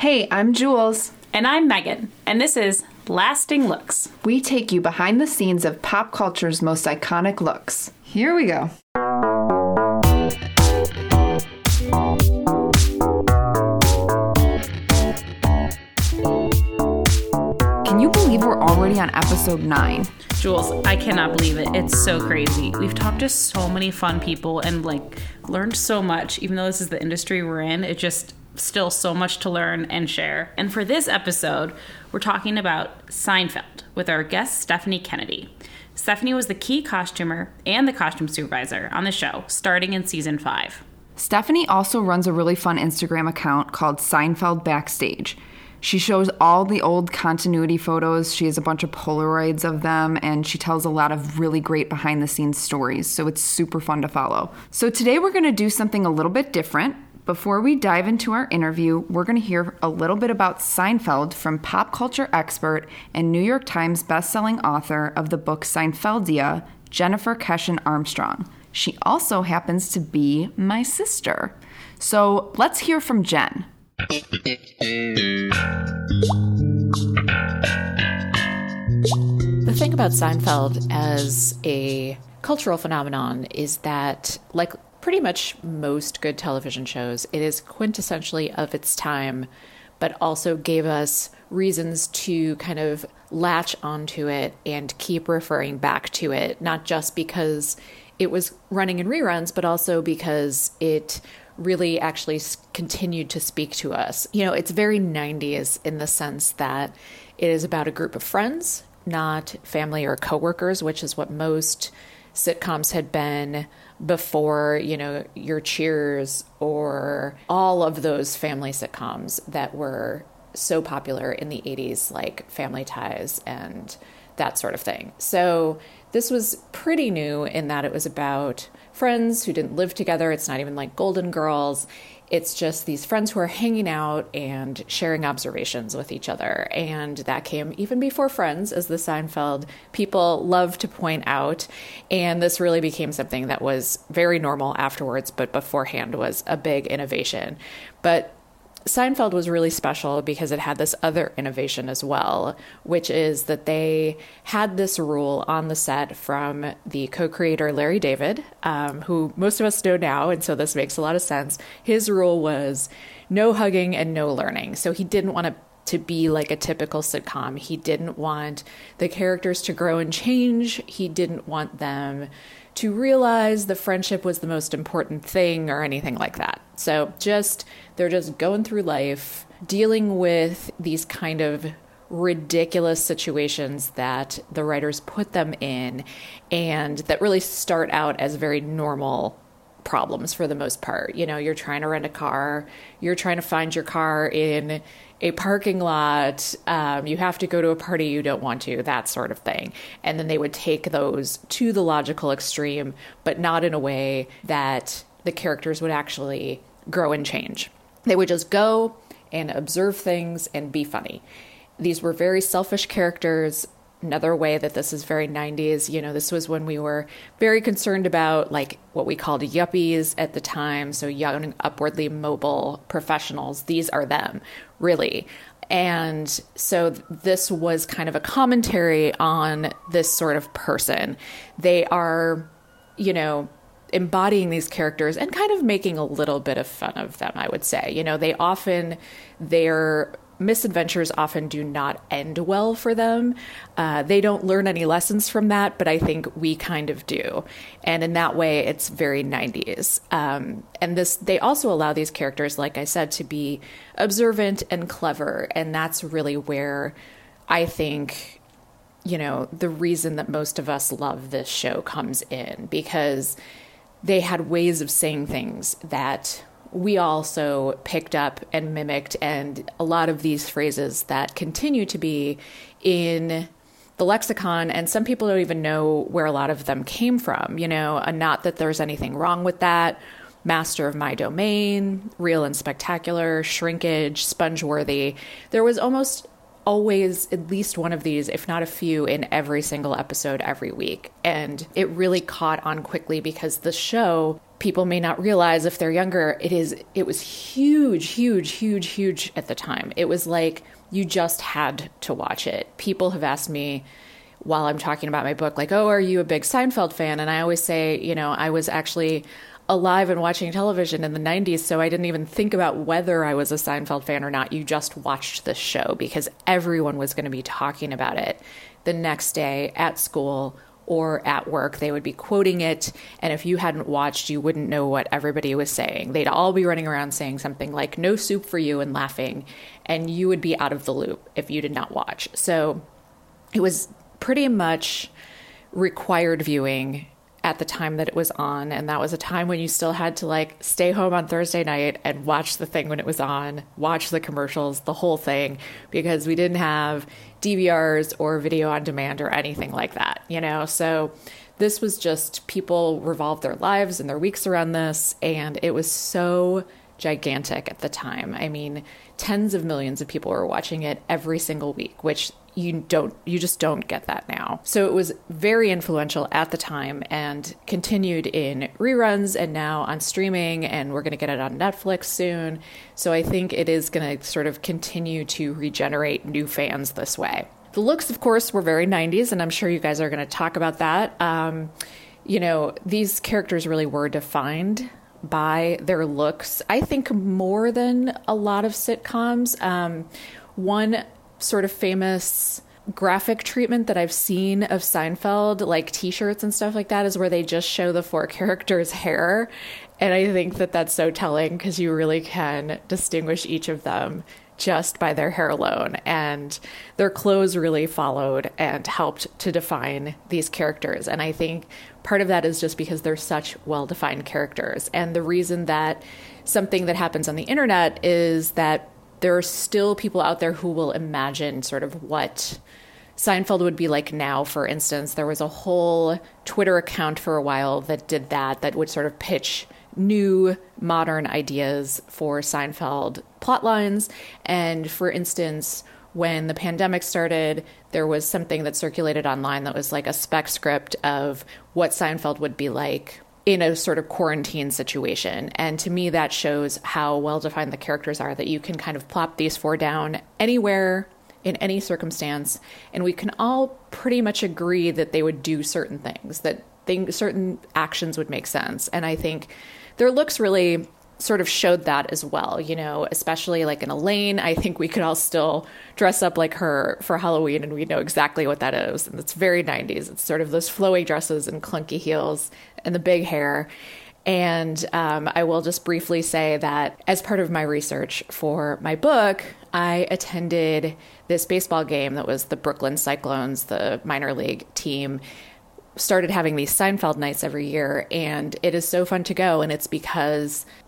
Hey, I'm Jules. And I'm Megan. And this is Lasting Looks. We take you behind the scenes of pop culture's most iconic looks. Here we go. Can you believe we're already on episode 9? Jules, I cannot believe it. It's so crazy. We've talked to so many fun people and learned so much. Even though this is the industry we're in, it just... still so much to learn and share. And for this episode, we're talking about Seinfeld with our guest, Stephanie Kennedy. Stephanie was the key costumer and the costume supervisor on the show, starting in season 5. Stephanie also runs a really fun Instagram account called Seinfeld Backstage. She shows all the old continuity photos. She has a bunch of Polaroids of them, and she tells a lot of really great behind-the-scenes stories, so it's super fun to follow. So today we're going to do something a little bit different. Before we dive into our interview, we're going to hear a little bit about Seinfeld from pop culture expert and New York Times bestselling author of the book Seinfeldia, Jennifer Keshin Armstrong. She also happens to be my sister. So let's hear from Jen. The thing about Seinfeld as a cultural phenomenon is that, like pretty much most good television shows, it is quintessentially of its time, but also gave us reasons to kind of latch onto it and keep referring back to it, not just because it was running in reruns, but also because it really actually continued to speak to us. You know, it's very 90s in the sense that it is about a group of friends, not family or coworkers, which is what most sitcoms had been before, you know, your Cheers or all of those family sitcoms that were so popular in the 80s, like Family Ties and that sort of thing. So this was pretty new in that it was about friends who didn't live together. It's not even like Golden Girls. It's just these friends who are hanging out and sharing observations with each other. And that came even before Friends, as the Seinfeld people love to point out. And this really became something that was very normal afterwards, but beforehand was a big innovation. But Seinfeld was really special because it had this other innovation as well, which is that they had this rule on the set from the co-creator Larry David, who most of us know now, and so this makes a lot of sense. His rule was no hugging and no learning. So he didn't want to be like a typical sitcom. He didn't want the characters to grow and change. He didn't want them to realize the friendship was the most important thing or anything like that. So they're just going through life, dealing with these kind of ridiculous situations that the writers put them in and that really start out as very normal problems for the most part. You know, you're trying to rent a car, you're trying to find your car in a parking lot, you have to go to a party you don't want to, that sort of thing. And then they would take those to the logical extreme, but not in a way that the characters would actually grow and change. They would just go and observe things and be funny. These were very selfish characters. Another way that this is very 90s, you know, this was when we were very concerned about like what we called yuppies at the time. So young, upwardly mobile professionals. These are them, really. And so this was kind of a commentary on this sort of person. They are, you know, embodying these characters and kind of making a little bit of fun of them, I would say. You know, their misadventures often do not end well for them. They don't learn any lessons from that, but I think we kind of do. And in that way, it's very 90s. And they also allow these characters, like I said, to be observant and clever. And that's really where I think, you know, the reason that most of us love this show comes in, because they had ways of saying things that we also picked up and mimicked, and a lot of these phrases that continue to be in the lexicon, and some people don't even know where a lot of them came from, you know, not that there's anything wrong with that, master of my domain, real and spectacular, shrinkage, sponge-worthy. There was almost always at least one of these, if not a few, in every single episode every week. And it really caught on quickly because the show people may not realize if they're younger, it was huge at the time. It was like you just had to watch it. People have asked me while I'm talking about my book, like, oh, are you a big Seinfeld fan? And I always say, you know, I was actually alive and watching television in the 90s, so I didn't even think about whether I was a Seinfeld fan or not. You just watched the show because everyone was going to be talking about it the next day at school or at work. They would be quoting it, and if you hadn't watched, you wouldn't know what everybody was saying. They'd all be running around saying something like, no soup for you, and laughing, and you would be out of the loop if you did not watch. So it was pretty much required viewing at the time that it was on. And that was a time when you still had to like stay home on Thursday night and watch the thing when it was on, watch the commercials, the whole thing, because we didn't have DVRs or video on demand or anything like that, you know? So this was just, people revolved their lives and their weeks around this. And it was so gigantic at the time. I mean, tens of millions of people were watching it every single week, which you just don't get that now. So it was very influential at the time and continued in reruns and now on streaming, and we're going to get it on Netflix soon. So I think it is going to sort of continue to regenerate new fans this way. The looks, of course, were very 90s, and I'm sure you guys are going to talk about that. You know, these characters really were defined by their looks, I think, more than a lot of sitcoms. One sort of famous graphic treatment that I've seen of Seinfeld, like t-shirts and stuff like that, is where they just show the four characters' hair. And I think that that's so telling because you really can distinguish each of them just by their hair alone. And their clothes really followed and helped to define these characters. And I think part of that is just because they're such well-defined characters. And the reason that something that happens on the internet is that there are still people out there who will imagine sort of what Seinfeld would be like now. For instance, there was a whole Twitter account for a while that did that would sort of pitch new modern ideas for Seinfeld plotlines. And for instance, when the pandemic started, there was something that circulated online that was like a spec script of what Seinfeld would be like in a sort of quarantine situation. And to me, that shows how well-defined the characters are, that you can kind of plop these four down anywhere in any circumstance. And we can all pretty much agree that they would do certain things, that certain actions would make sense. And I think their looks really sort of showed that as well, you know, especially like in Elaine. I think we could all still dress up like her for Halloween, and we know exactly what that is. And it's very 90s. It's sort of those flowy dresses and clunky heels and the big hair. And I will just briefly say that as part of my research for my book, I attended this baseball game that was the Brooklyn Cyclones, the minor league team, started having these Seinfeld nights every year, and it is so fun to go. And it's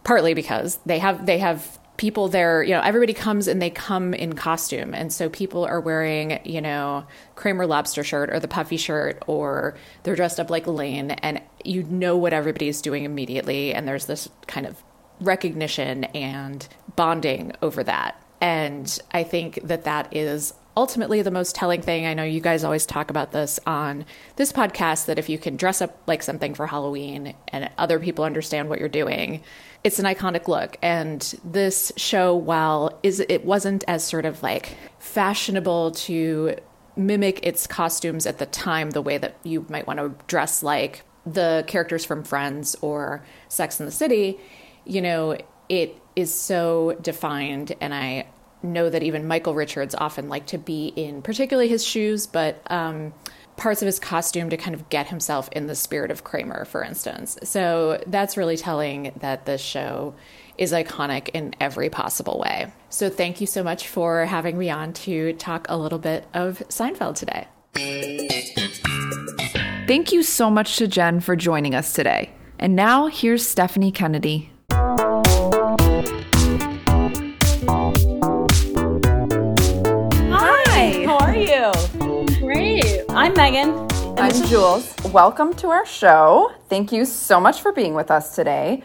partly because they have people there, you know, everybody comes and they come in costume. And so people are wearing, you know, Kramer Lobster shirt or the puffy shirt, or they're dressed up like Elaine, and you know what everybody's doing immediately. And there's this kind of recognition and bonding over that. And I think that that is ultimately the most telling thing. I know you guys always talk about this on this podcast, that if you can dress up like something for Halloween and other people understand what you're doing, it's an iconic look. And this show, while it wasn't as sort of like fashionable to mimic its costumes at the time, the way that you might want to dress like the characters from Friends or Sex and the City, you know, it is so defined. And I know that even Michael Richards often liked to be in particularly his shoes, but parts of his costume to kind of get himself in the spirit of Kramer, for instance. So that's really telling that this show is iconic in every possible way. So thank you so much for having me on to talk a little bit of Seinfeld today. Thank you so much to Jen for joining us today. And now here's Stephanie Kennedy. Great. I'm Megan. And I'm Jules. Welcome to our show. Thank you so much for being with us today.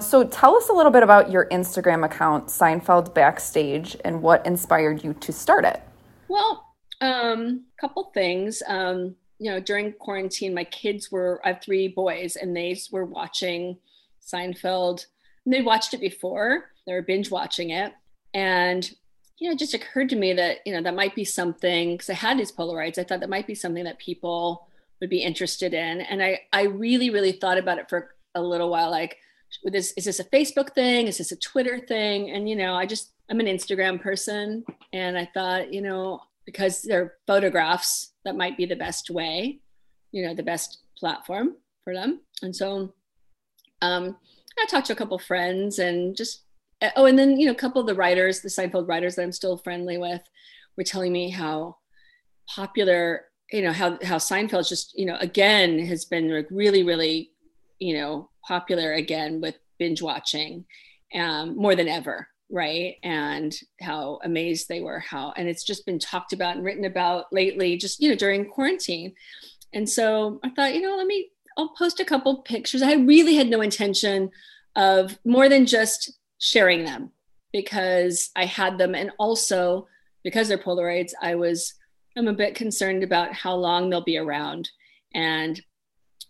So tell us a little bit about your Instagram account, Seinfeld Backstage, and what inspired you to start it. Well, a couple things. You know, during quarantine, I have three boys, and they were watching Seinfeld. And they watched it before. They were binge watching it. And, you know, it just occurred to me that, you know, that might be something, because I had these Polaroids. I thought that might be something that people would be interested in. And I really, really thought about it for a little while. Like, is this a Facebook thing? Is this a Twitter thing? And, you know, I'm an Instagram person. And I thought, you know, because they're photographs, that might be the best way, you know, the best platform for them. And so I talked to a couple friends and just, oh, and then, you know, a couple of the writers, the Seinfeld writers that I'm still friendly with, were telling me how popular, you know, how Seinfeld just, you know, again, has been like really, really, you know, popular again with binge watching more than ever. Right. And how amazed they were, and it's just been talked about and written about lately, just, you know, during quarantine. And so I thought, you know, I'll post a couple pictures. I really had no intention of more than just sharing them because I had them. And also because they're Polaroids, I'm a bit concerned about how long they'll be around. And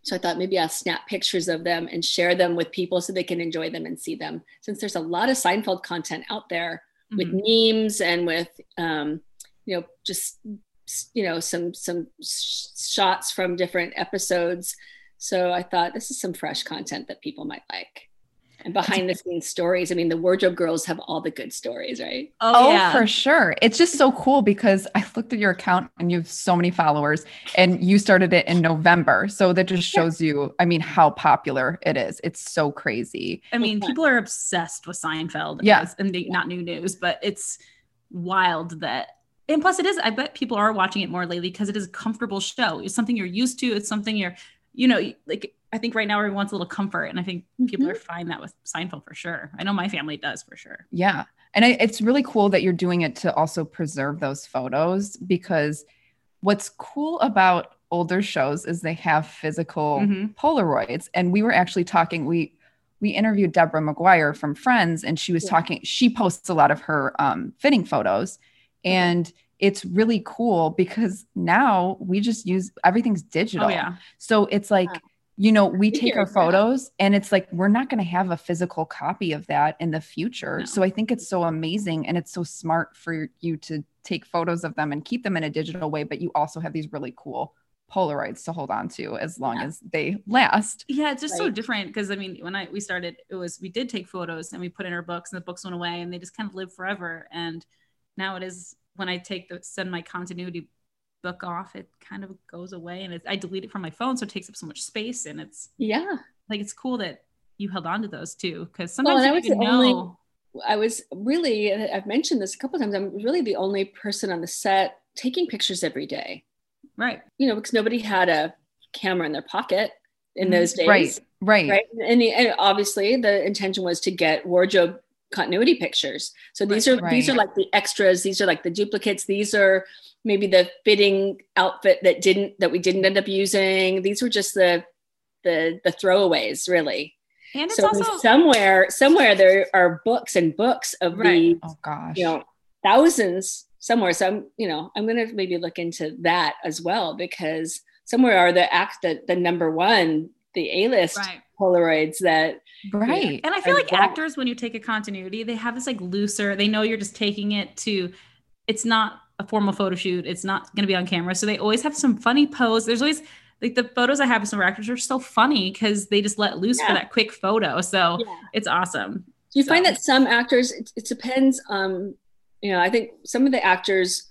so I thought maybe I'll snap pictures of them and share them with people so they can enjoy them and see them. Since there's a lot of Seinfeld content out there with memes and with, you know, just, you know, some shots from different episodes. So I thought this is some fresh content that people might like. And behind the scenes stories. I mean, the wardrobe girls have all the good stories, right? Oh, yeah. For sure. It's just so cool because I looked at your account and you have so many followers and you started it in November. So that just shows you, I mean, how popular it is. It's so crazy. I mean, people are obsessed with Seinfeld. Yes. Yeah. And not new news, but it's wild that, and plus it is, I bet people are watching it more lately because it is a comfortable show. It's something you're used to. It's something you're, you know, like, I think right now everyone wants a little comfort, and I think people are finding that with Seinfeld for sure. I know my family does for sure. Yeah. And it's really cool that you're doing it to also preserve those photos, because what's cool about older shows is they have physical Polaroids. And we were actually talking, we interviewed Deborah McGuire from Friends, and she was talking, she posts a lot of her fitting photos, and it's really cool because now we just use, everything's digital. Oh, yeah. So it's like, you know, we take our photos and it's like, we're not going to have a physical copy of that in the future. No. So I think it's so amazing. And it's so smart for you to take photos of them and keep them in a digital way. But you also have these really cool Polaroids to hold on to as long as they last. Yeah. It's just so different. Cause I mean, when we started, we did take photos and we put in our books and the books went away and they just kind of live forever. And now it is when I send my continuity book off, it kind of goes away, and I delete it from my phone, so it takes up so much space. And it's like it's cool that you held on to those too, because sometimes I was really, I've mentioned this a couple of times, I'm really the only person on the set taking pictures every day, right? You know, because nobody had a camera in their pocket in those days, right? And obviously the intention was to get wardrobe continuity pictures. So these are like the extras. These are like the duplicates. These are maybe the fitting outfit that we didn't end up using. These were just the throwaways, really. And it's so also somewhere there are books and books of these. Oh gosh, you know, thousands somewhere. So I'm going to maybe look into that as well, because somewhere are the number one, the A-list Polaroids that. Right. You know, and I feel like actors, when you take a continuity, they have this like looser, they know you're just taking it to, it's not a formal photo shoot. It's not going to be on camera. So they always have some funny pose. There's always like the photos I have of some actors are so funny because they just let loose for that quick photo. So it's awesome. Do you find that some actors, it depends. You know, I think some of the actors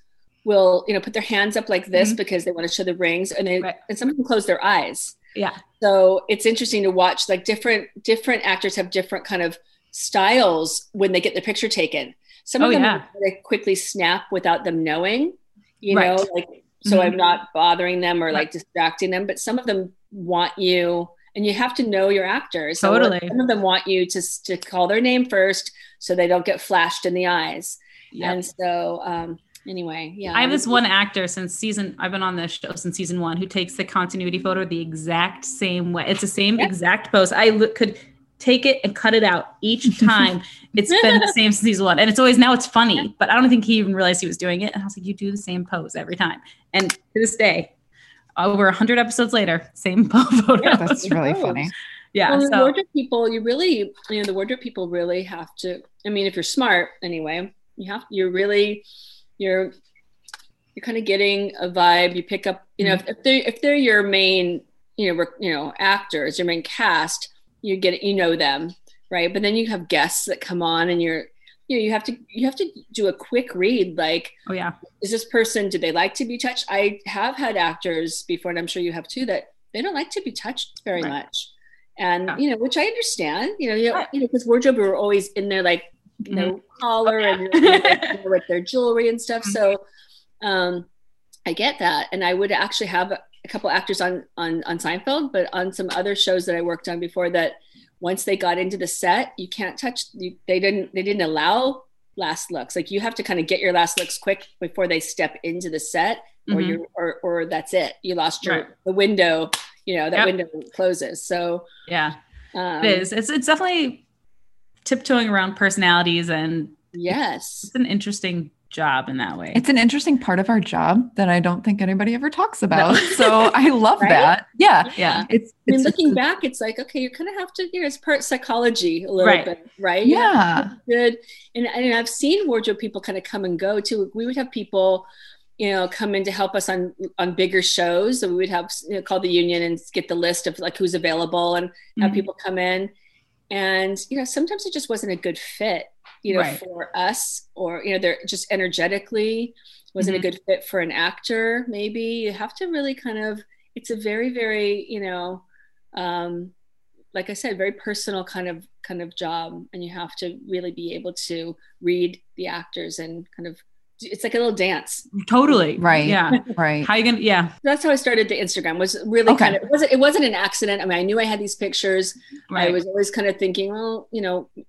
will, you know, put their hands up like this because they want to show the rings, and and some of them close their eyes. Yeah. So it's interesting to watch, like different actors have different kind of styles when they get their picture taken. Some of them they quickly snap without them knowing, you know, like, so I'm not bothering them or like distracting them, but some of them want you, and you have to know your actors. So some of them want you to call their name first so they don't get flashed in the eyes. Yep. And so, anyway, I have this one actor I've been on this show since season one, who takes the continuity photo the exact same way. It's the same exact pose. I could take it and cut it out each time. It's been the same since season one. And it's always, now it's funny, but I don't think he even realized he was doing it. And I was like, you do the same pose every time. And to this day, over 100 episodes later, same photo. Yeah, that's really funny. Yeah. Well, so the wardrobe people, the wardrobe people really have to, I mean, if you're smart anyway, you're kind of getting a vibe. You pick up, if they're your main, actors, your main cast, you know them, right? But then you have guests that come on, and you have to do a quick read. Like, oh yeah, is this person, do they like to be touched? I have had actors before, and I'm sure you have too, that they don't like to be touched very right. much, and yeah. Which I understand. Because wardrobe were always in there, like collar and with their jewelry and stuff. Mm-hmm. So. I get that. And I would actually have a couple actors on Seinfeld, but on some other shows that I worked on before, that once they got into the set, you can't touch, they didn't allow last looks. Like, you have to kind of get your last looks quick before they step into the set, or or that's it. You lost your, the window, that window closes. So yeah, it is. It's definitely tiptoeing around personalities, and yes, it's an interesting job in that way. It's an interesting part of our job that I don't think anybody ever talks about. No. So I love right? that. Yeah. Yeah. It's looking back, it's like, okay, you kind of have to, it's part psychology a little bit, right? Yeah. Good. And I've seen wardrobe people kind of come and go too. We would have people, come in to help us on bigger shows. So we would have, call the union and get the list of like who's available, and have people come in. And, sometimes it just wasn't a good fit, for us, or, they're just energetically wasn't a good fit for an actor. Maybe you have to really kind of, it's a very, very, like I said, very personal kind of job. And you have to really be able to read the actors and kind of, it's like a little dance. Totally. Right. Yeah. Right. How you going to, yeah. That's how I started the Instagram, was really kind of, it wasn't an accident. I mean, I knew I had these pictures. Right. I was always kind of thinking, well,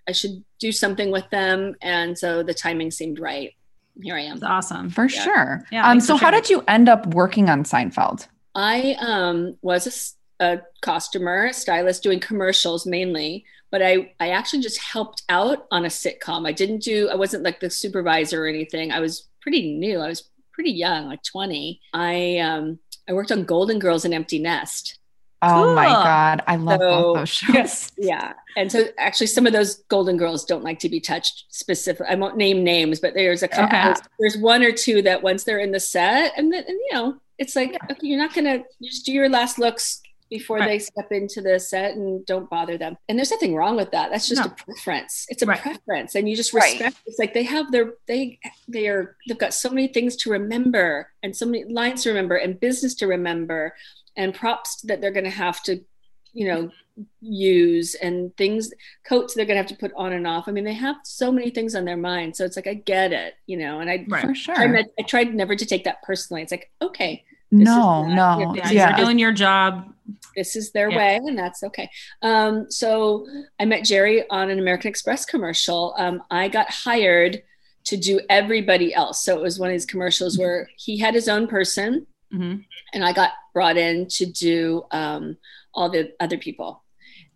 I should do something with them. And so the timing seemed right. Here I am. That's awesome. For sure. Yeah, so how did you end up working on Seinfeld? I was a costumer, stylist, doing commercials mainly. But I actually just helped out on a sitcom. I wasn't like the supervisor or anything. I was pretty new. I was pretty young, like 20. I worked on Golden Girls and Empty Nest. Oh cool. My God. I love both those shows. Yes, yeah. And so actually some of those Golden Girls don't like to be touched specifically. I won't name names, but there's a couple. Okay. There's one or two that once they're in the set, and it's like, okay, you're not going to, you just do your last looks before they step into the set, and don't bother them. And there's nothing wrong with that. That's just a preference. It's a preference, and you just respect. It's like they have they've got so many things to remember, and so many lines to remember, and business to remember, and props that they're going to have to, use, and things, coats they're going to have to put on and off. I mean, they have so many things on their mind. So it's like, I get it, and I tried never to take that personally. It's like, okay. You're doing your job. This is their way, and that's okay. So I met Jerry on an American Express commercial. I got hired to do everybody else. So it was one of these commercials where he had his own person, and I got brought in to do all the other people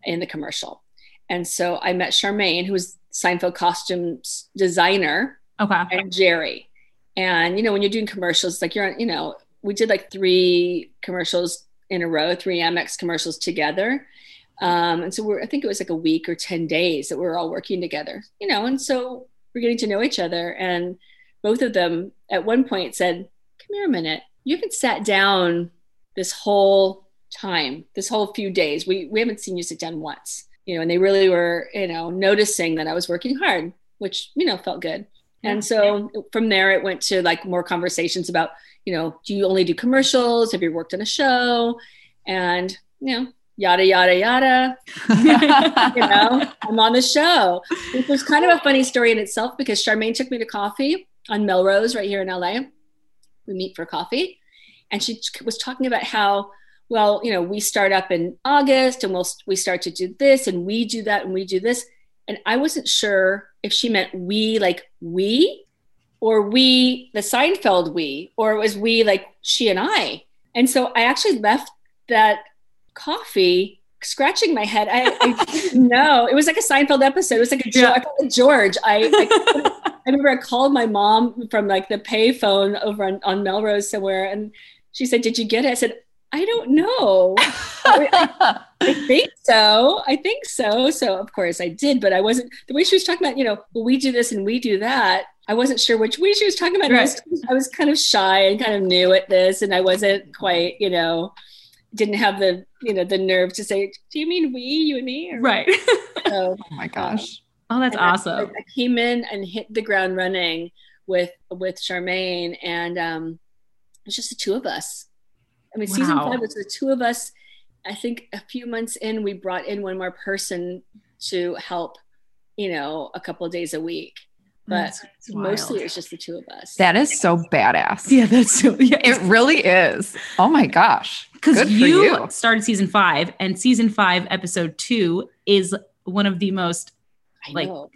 in the commercial. And so I met Charmaine, who was Seinfeld costumes designer, and Jerry. And, when you're doing commercials, it's like you're on, we did like 3 commercials in a row, 3 Amex commercials together. And so I think it was like a week or 10 days that we were all working together, and so we're getting to know each other. And both of them at one point said, come here a minute. You haven't sat down this whole time, this whole few days. We haven't seen you sit down once, and they really were, noticing that I was working hard, which, felt good. And so from there, it went to like more conversations about, do you only do commercials? Have you worked on a show? And, yada, yada, yada, I'm on the show. It was kind of a funny story in itself, because Charmaine took me to coffee on Melrose right here in LA. We meet for coffee. And she was talking about how, well, we start up in August, and we start to do this, and we do that, and we do this. And I wasn't sure if she meant we, like we, or we, the Seinfeld we, or it was we, like she and I. And so I actually left that coffee scratching my head. I didn't know. It was like a Seinfeld episode. It was like a George. I felt like George. I remember I called my mom from like the pay phone over on Melrose somewhere. And she said, did you get it? I said, I don't know. I think so. So of course I did, but I wasn't, the way she was talking about, you know, well, we do this and we do that. I wasn't sure which way she was talking about. Right. I was kind of shy and kind of new at this. And I wasn't quite, you know, didn't have the, you know, the nerve to say, do you mean we, you and me? Or, right. So, oh my gosh. Oh, that's awesome. I came in and hit the ground running with Charmaine, and it was just the two of us. I mean, wow. Season 5 was the two of us. I think a few months in, we brought in one more person to help, you know, a couple of days a week. But mostly it's just the two of us. That is so badass. Yeah, that's so, yeah, it really is. Oh my gosh. Because you started season 5, and season 5, episode 2 is one of the most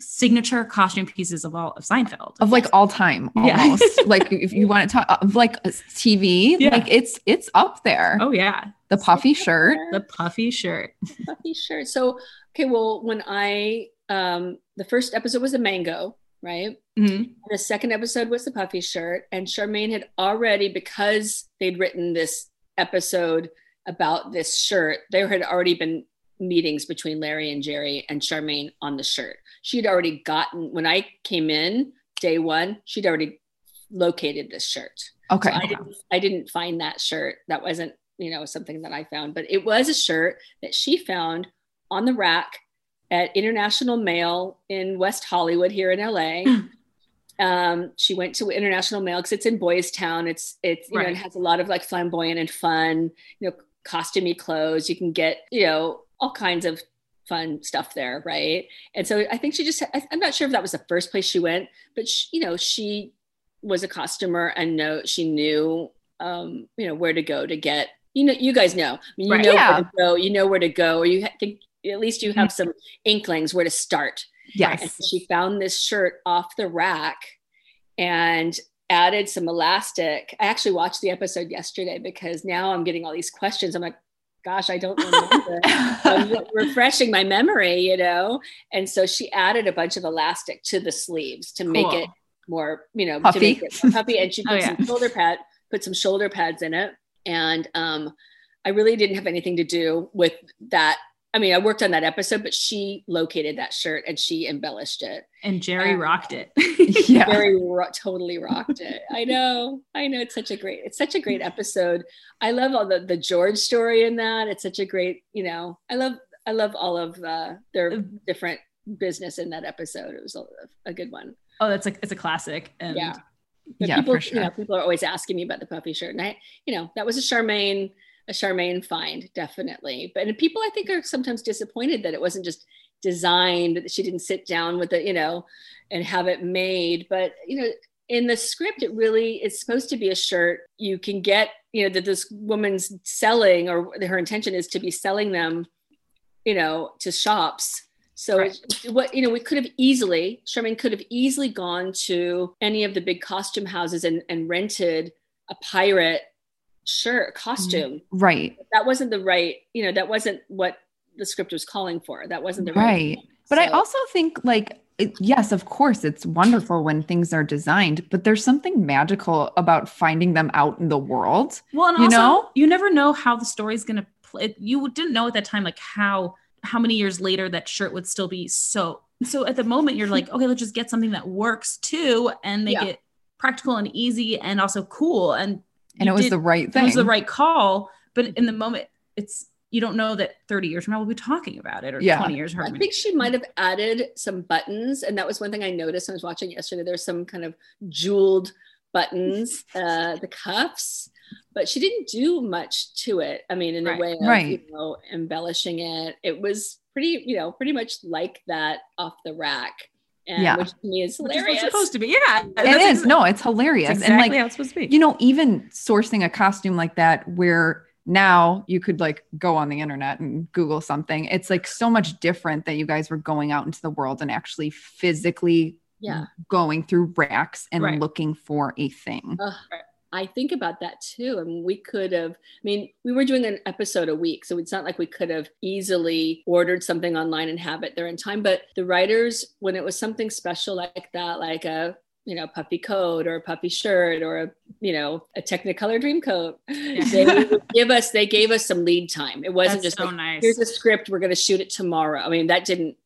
signature costume pieces of Seinfeld. Of like all time, almost. Yeah. Like if you want to talk of like TV, yeah. Like it's up there. Oh yeah. The puffy shirt. The puffy shirt. Puffy shirt. So, okay. Well, when I, the first episode was the mango. Right. Mm-hmm. The second episode was the puffy shirt, and Charmaine had already, because they'd written this episode about this shirt, there had already been meetings between Larry and Jerry and Charmaine on the shirt. She'd already gotten, when I came in day one, she'd already located this shirt. Okay. So I didn't find that shirt. That wasn't, you know, something that I found, but it was a shirt that she found on the rack at International Mail in West Hollywood here in LA. She went to International Mail because it's in Boys Town. It's you know, it has a lot of like flamboyant and fun, you know, costumey clothes. You can get, you know, all kinds of fun stuff there, right? And so I think she just, I'm not sure if that was the first place she went, but she, you know, she was a costumer and she knew, you know, where to go to get, you know, you guys know, I mean, you know where to go, you know where to go, or you think, at least you have some inklings where to start. Yes. And she found this shirt off the rack and added some elastic. I actually watched the episode yesterday because now I'm getting all these questions. I'm like, gosh, I don't remember. I'm refreshing my memory, you know? And so she added a bunch of elastic to the sleeves to make it more, you know, puffy. To make it more puffy. And she put some shoulder pads in it. And I really didn't have anything to do with that. I mean, I worked on that episode, but she located that shirt and she embellished it. And Jerry rocked it. Yeah. Jerry totally rocked it. I know. It's such a great episode. I love all the George story in that. It's such a great, you know, I love all of their different business in that episode. It was a good one. Oh, that's like, it's a classic. And yeah, people, for sure. You know, people are always asking me about the puffy shirt, and I, you know, that was a Charmaine find, definitely. But people, I think, are sometimes disappointed that it wasn't just designed, that she didn't sit down with it, you know, and have it made. But, you know, in the script, it really is supposed to be a shirt you can get, you know, that this woman's selling, or her intention is to be selling them, you know, to shops. So we could have easily, Charmaine could have easily gone to any of the big costume houses and rented a pirate costume, right? But that wasn't the right, you know, that wasn't what the script was calling for. That wasn't the right. But so, I also think, like, yes, of course, it's wonderful when things are designed, but there's something magical about finding them out in the world. Well, and also, you never know how the story's going to play. You didn't know at that time, like how many years later that shirt would still be so at the moment you're like, okay, let's just get something that works too and make it practical and easy and also cool. And it was the right thing. It was the right call. But in the moment, you don't know that 30 years from now we'll be talking about it, or 20 years from now. I think she might have added some buttons. And that was one thing I noticed when I was watching yesterday. There's some kind of jeweled buttons, the cuffs, but she didn't do much to it. I mean, in the way of you know, embellishing it. It was pretty much like that off the rack. And which to me is hilarious. Which is supposed to be. Yeah. It is. It's hilarious. It's exactly how it's supposed to be. You know, even sourcing a costume like that, where now you could like go on the internet and Google something. It's like so much different that you guys were going out into the world and actually physically going through racks and looking for a thing. I think about that too. I mean, we were doing an episode a week, so it's not like we could have easily ordered something online and have it there in time. But the writers, when it was something special like that, like a you know, puffy coat or a puffy shirt or a, you know, a Technicolor dream coat. Yeah. They gave us some lead time. It wasn't That's just so like, nice. Here's a script. We're going to shoot it tomorrow. I mean, that didn't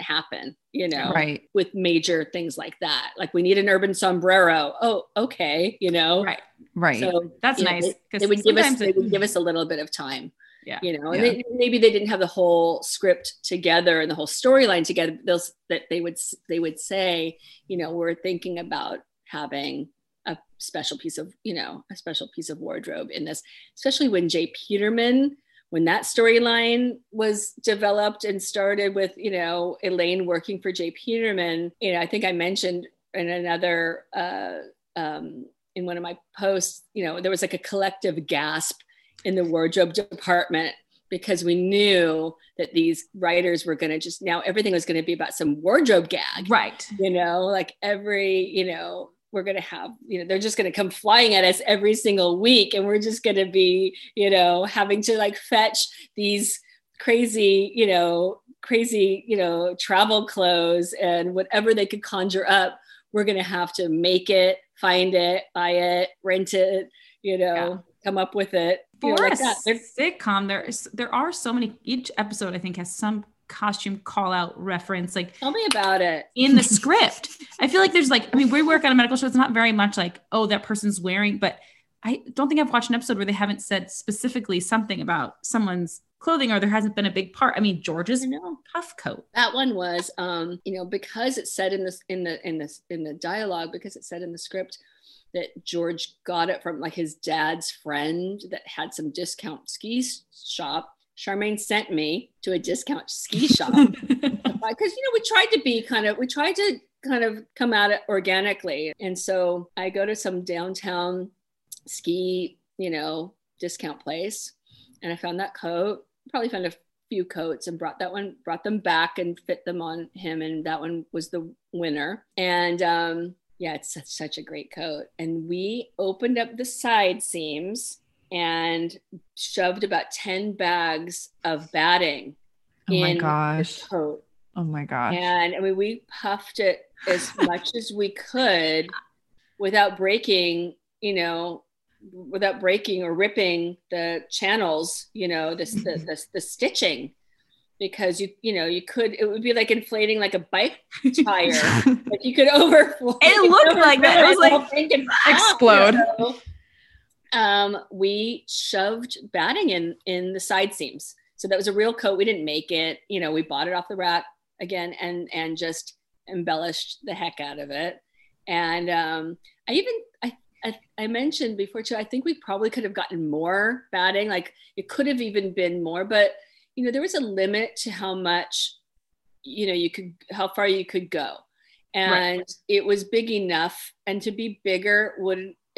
happen, you know, right. with major things like that. Like, we need an urban sombrero. Oh, okay. You know? Right. Right. So that's nice. Know, they would give us a little bit of time. Yeah. You know, and maybe they didn't have the whole script together and the whole storyline together. Those that they would say, you know, we're thinking about having a special piece of, you know, a special piece of wardrobe in this, especially when Jay Peterman, when that storyline was developed and started with, you know, Elaine working for Jay Peterman. You know, I think I mentioned in another, in one of my posts, you know, there was like a collective gasp in the wardrobe department, because we knew that these writers were going to just, now everything was going to be about some wardrobe gag, right? You know, like every, you know, we're going to have, you know, they're just going to come flying at us every single week. And we're just going to be, you know, having to like fetch these crazy, travel clothes and whatever they could conjure up. We're going to have to make it, find it, buy it, rent it, you know, come up with it. For sitcom, there are so many. Each episode, I think, has some costume call out reference. Like, tell me about it in the script. I feel like there's like, I mean, we work on a medical show. It's not very much like, oh, that person's wearing, but I don't think I've watched an episode where they haven't said specifically something about someone's clothing, or there hasn't been a big part. I mean, George's puff coat. That one was, you know, because it said in the dialogue, because it said in the script that George got it from like his dad's friend that had some discount ski shop. Charmaine sent me to a discount ski shop because, you know, we tried to kind of come at it organically. And so I go to some downtown ski, you know, discount place, and I found that coat, probably found a few coats, and brought them back and fit them on him. And that one was the winner. And, yeah, it's such a great coat. And we opened up the side seams and shoved about 10 bags of batting in the coat. Oh my gosh. And I mean, we puffed it as much as we could without breaking, you know, without breaking or ripping the channels, you know, the stitching. Because it would be like inflating like a bike tire. Like, you could overflow. It looked like that. It was like explode. You know? We shoved batting in the side seams. So that was a real coat. We didn't make it. You know, we bought it off the rack again and just embellished the heck out of it. And I mentioned before too, I think we probably could have gotten more batting. Like, it could have even been more, but you know, there was a limit to how much, you know, how far you could go. And It was big enough, and to be bigger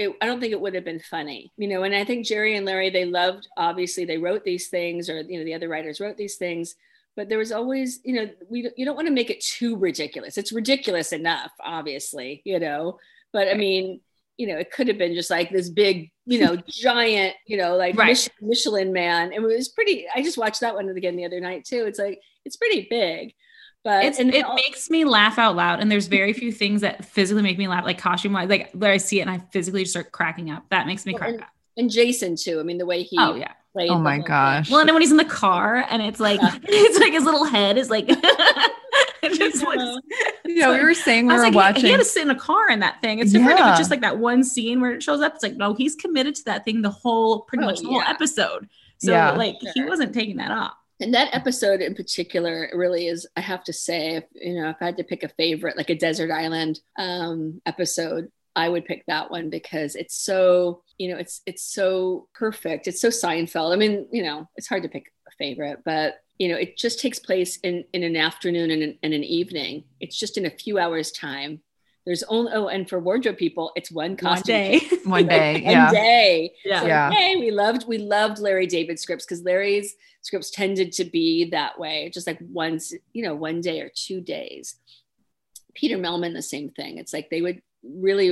I don't think it would have been funny, you know. And I think Jerry and Larry, they wrote these things, or, you know, the other writers wrote these things, but there was always, you know, you don't want to make it too ridiculous. It's ridiculous enough, obviously, you know, but I mean, you know, it could have been just like this big, you know, giant, you know, like Michelin man. It was pretty, I just watched that one again the other night too. It's like, it's pretty big, but it makes me laugh out loud. And there's very few things that physically make me laugh, like costume wise, like where I see it and I physically start cracking up. That makes me crack up. And Jason too. I mean, the way he played. Oh my gosh. Well, and then when he's in the car and it's like, it's like his little head is like, we were saying we were watching. He had to sit in a car in that thing. It's different if it's just like that one scene where it shows up. It's like, no, he's committed to that thing pretty much the whole episode. So he wasn't taking that off. And that episode in particular really is, I have to say, if I had to pick a favorite, like a desert island episode, I would pick that one because it's so, you know, it's so perfect. It's so Seinfeld. I mean, you know, it's hard to pick a favorite, but you know, it just takes place in an afternoon and an evening. It's just in a few hours' time. There's only, and for wardrobe people, it's one costume. One day. Yeah. So, hey, we loved Larry David scripts, because Larry's scripts tended to be that way. Just like once, you know, one day or 2 days. Peter Melman, the same thing. It's like it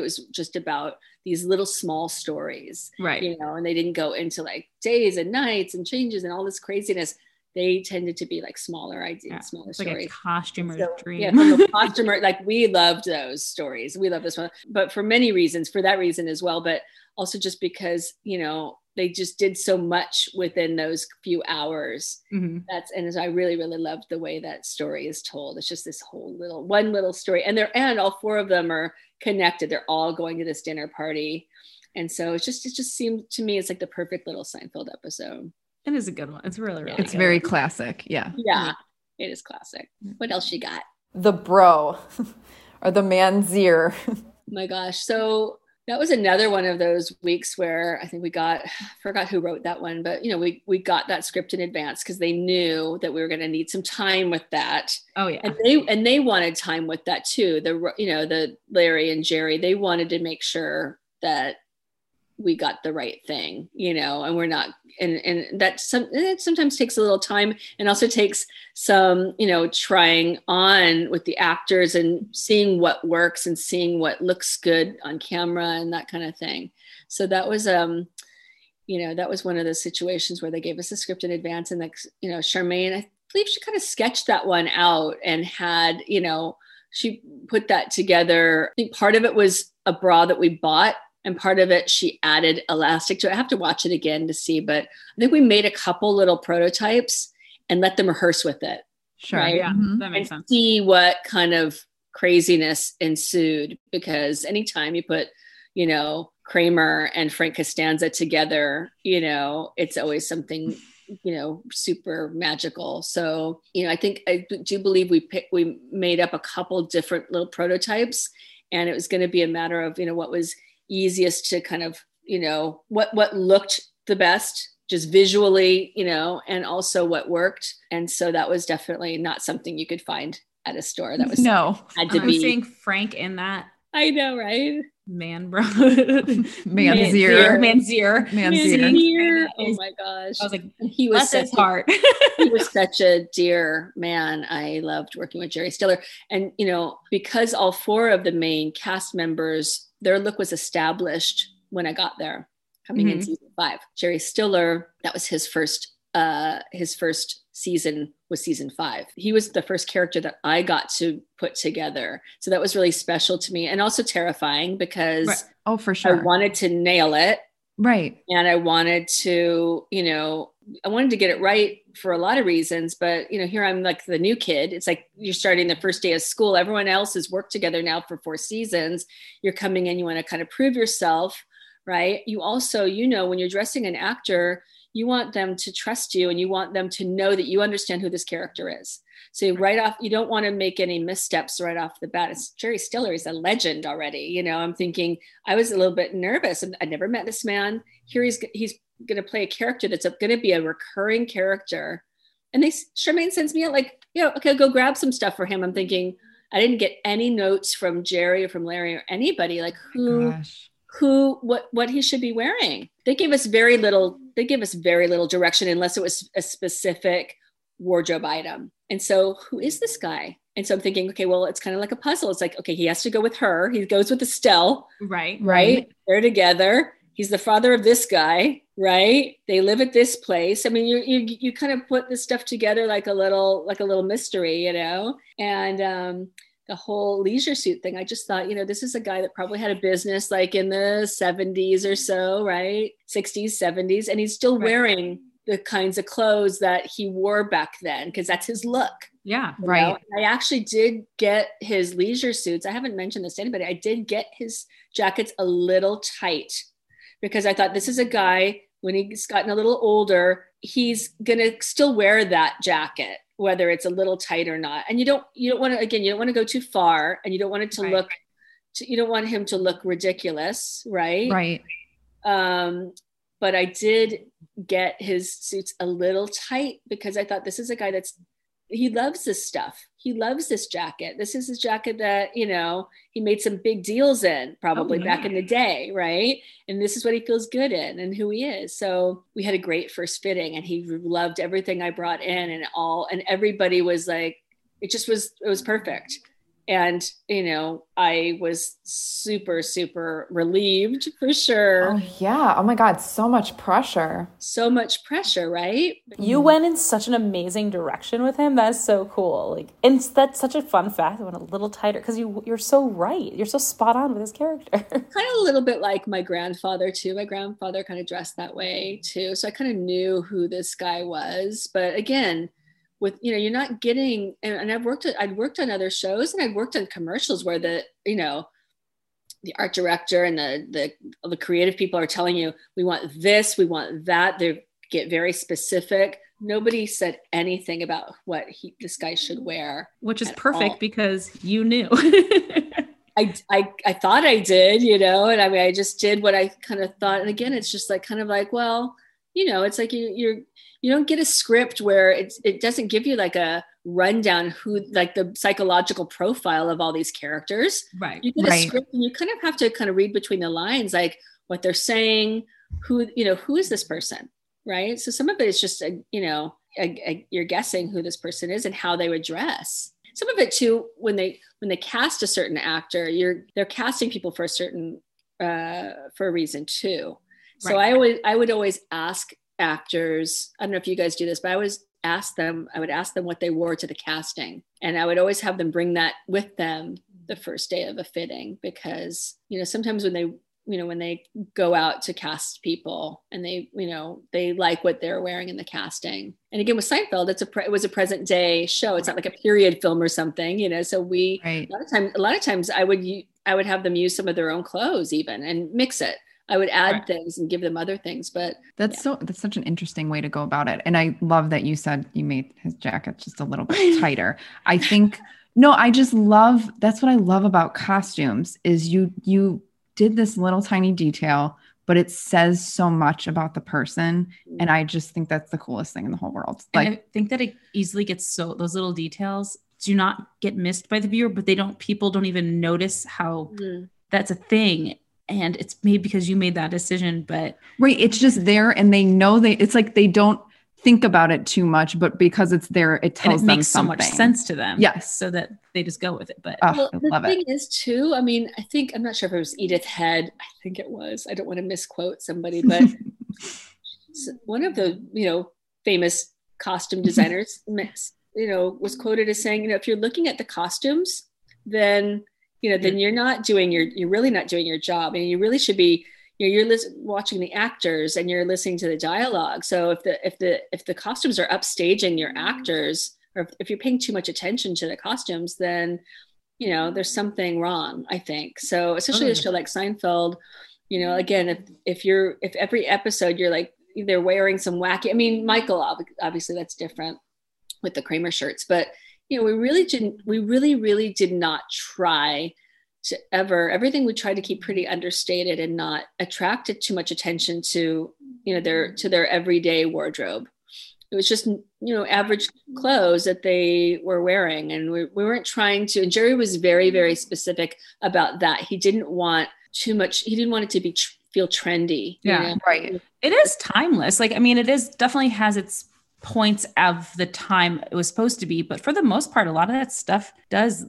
was just about these little small stories. Right. You know, and they didn't go into like days and nights and changes and all this craziness. they tended to be like smaller ideas, smaller stories. Like a costumer's dream. Yeah, from a costumer, like we loved those stories. We love this one, but for many reasons, for that reason as well, but also just because, you know, they just did so much within those few hours. Mm-hmm. And I really, really loved the way that story is told. It's just this whole one little story, and all four of them are connected. They're all going to this dinner party. And so it just seemed to me, it's like the perfect little Seinfeld episode. It is a good one. It's really, really good. It's very classic. Yeah. Yeah. It is classic. What else you got? The bro or the man's ear. My gosh. So that was another one of those weeks where I think I forgot who wrote that one, but you know, we got that script in advance because they knew that we were going to need some time with that. Oh yeah. And they wanted time with that too. The Larry and Jerry, they wanted to make sure that we got the right thing, you know, and we're not, and that sometimes takes a little time, and also takes some, you know, trying on with the actors and seeing what works and seeing what looks good on camera and that kind of thing. So that was, you know, that was one of those situations where they gave us a script in advance, and like, you know, Charmaine, I believe she kind of sketched that one out and had, you know, she put that together. I think part of it was a bra that we bought, and part of it, she added elastic to it. I have to watch it again to see, but I think we made a couple little prototypes and let them rehearse with it. Sure. Right? Yeah. Mm-hmm. That makes sense. See what kind of craziness ensued, because anytime you put, you know, Kramer and Frank Costanza together, you know, it's always something, you know, super magical. So, you know, I do believe we made up a couple different little prototypes, and it was going to be a matter of, you know, what was easiest to kind of, you know, what looked the best just visually, you know, and also what worked. And so that was definitely not something you could find at a store. That was I'm seeing Frank in that. I know, right? Man, bro. Man's ear. Oh my gosh. I was like, he was such heart. He was such a dear man. I loved working with Jerry Stiller. And, you know, because all four of the main cast members, their look was established when I got there, coming in season 5. Jerry Stiller, that was his first season was season 5. He was the first character that I got to put together. So that was really special to me, and also terrifying, because right. Oh, for sure. I wanted to nail it. Right. And I wanted to, you know, I wanted to get it right for a lot of reasons, but you know, here I'm like the new kid. It's like, you're starting the first day of school. Everyone else has worked together now for 4 seasons. You're coming in, you want to kind of prove yourself, right? You also, you know, when you're dressing an actor, you want them to trust you, and you want them to know that you understand who this character is. So right off, you don't want to make any missteps right off the bat. It's Jerry Stiller is a legend already. You know, I'm thinking, I was a little bit nervous. I never met this man. Here he's going to play a character that's going to be a recurring character. And Charmaine sends me out like, you know, okay, go grab some stuff for him. I'm thinking, I didn't get any notes from Jerry or from Larry or anybody, like what he should be wearing. They gave us very little direction, unless it was a specific wardrobe item. And so, who is this guy? And so I'm thinking, okay, well, it's kind of like a puzzle. It's like, okay, he has to go with her. He goes with Estelle. Right. They're together. He's the father of this guy, right? They live at this place. I mean, you kind of put this stuff together like a little mystery, you know? And, the whole leisure suit thing. I just thought, you know, this is a guy that probably had a business like in the 70s or so, right? 60s, 70s. And he's still wearing the kinds of clothes that he wore back then, because that's his look. Yeah, right. I actually did get his leisure suits. I haven't mentioned this to anybody. I did get his jackets a little tight, because I thought, this is a guy, when he's gotten a little older, he's going to still wear that jacket, whether it's a little tight or not. And you don't want to go too far, and you don't want it to you don't want him to look ridiculous. Right. Right. But I did get his suits a little tight, because I thought, this is a guy he loves this stuff. He loves this jacket. This is his jacket that, you know, he made some big deals in back in the day. Right. And this is what he feels good in and who he is. So we had a great first fitting, and he loved everything I brought in, and everybody was like, it was perfect. And, you know, I was super, super relieved for sure. Oh, yeah. Oh, my God. So much pressure. So much pressure, right? You went in such an amazing direction with him. That is so cool. Like, and that's such a fun fact. I went a little tighter because you're so right. You're so spot on with his character. Kind of a little bit like my grandfather, too. My grandfather kind of dressed that way, too. So I kind of knew who this guy was. But again, with, you know, you're not getting, and I'd worked on other shows, and I'd worked on commercials where the, you know, the art director and the creative people are telling you, we want this, we want that. They get very specific. Nobody said anything about what this guy should wear. Which is perfect all. Because you knew. I thought I did, you know, and I mean, I just did what I kind of thought. And again, it's just like, kind of like, well, you know, it's like you don't get a script where it doesn't give you like a rundown who, like the psychological profile of all these characters. Right. You get a script and you kind of have to kind of read between the lines, like what they're saying, who, you know, who is this person? Right. So some of it is just, you're guessing who this person is and how they would dress. Some of it too, when they cast a certain actor, they're casting people for a certain, for a reason too. So right. I would always ask actors, I don't know if you guys do this, but I would ask them what they wore to the casting. And I would always have them bring that with them the first day of a fitting, because, you know, sometimes when they go out to cast people and they, you know, they like what they're wearing in the casting. And again, with Seinfeld, it was a present day show. It's not like a period film or something, you know? So a lot of times I would have them use some of their own clothes even and mix it. I would add things and give them other things, but that's such an interesting way to go about it. And I love that you said you made his jacket just a little bit tighter. I think, that's what I love about costumes is you did this little tiny detail, but it says so much about the person. And I just think that's the coolest thing in the whole world. Like, and I think that it easily gets so those little details do not get missed by the viewer, but people don't even notice how that's a thing. And it's made because you made that decision, but right. It's just there and they know it's like, they don't think about it too much, but because it's there, it tells them something. It makes so much sense to them. Yes. So that they just go with it. But the thing is too, I mean, I think, I'm not sure if it was Edith Head. I think it was, I don't want to misquote somebody, but one of the, you know, famous costume designers, you know, was quoted as saying, you know, if you're looking at the costumes, then you're not doing you're really not doing your job, and you really should be, watching the actors and you're listening to the dialogue. So if the costumes are upstaging your actors, or if you're paying too much attention to the costumes, then, you know, there's something wrong, I think. So especially a show like Seinfeld, you know, again, if every episode you're like, they're wearing some wacky, I mean, Michael, obviously that's different with the Kramer shirts, but you know, we really did not try to everything we tried to keep pretty understated and not attracted too much attention to, you know, their everyday wardrobe. It was just, you know, average clothes that they were wearing. And we weren't trying to, and Jerry was very, very specific about that. He didn't want too much. He didn't want it to be, feel trendy. Yeah. You know? Right. It is timeless. Like, I mean, it is definitely has its points of the time it was supposed to be, but for the most part, a lot of that stuff does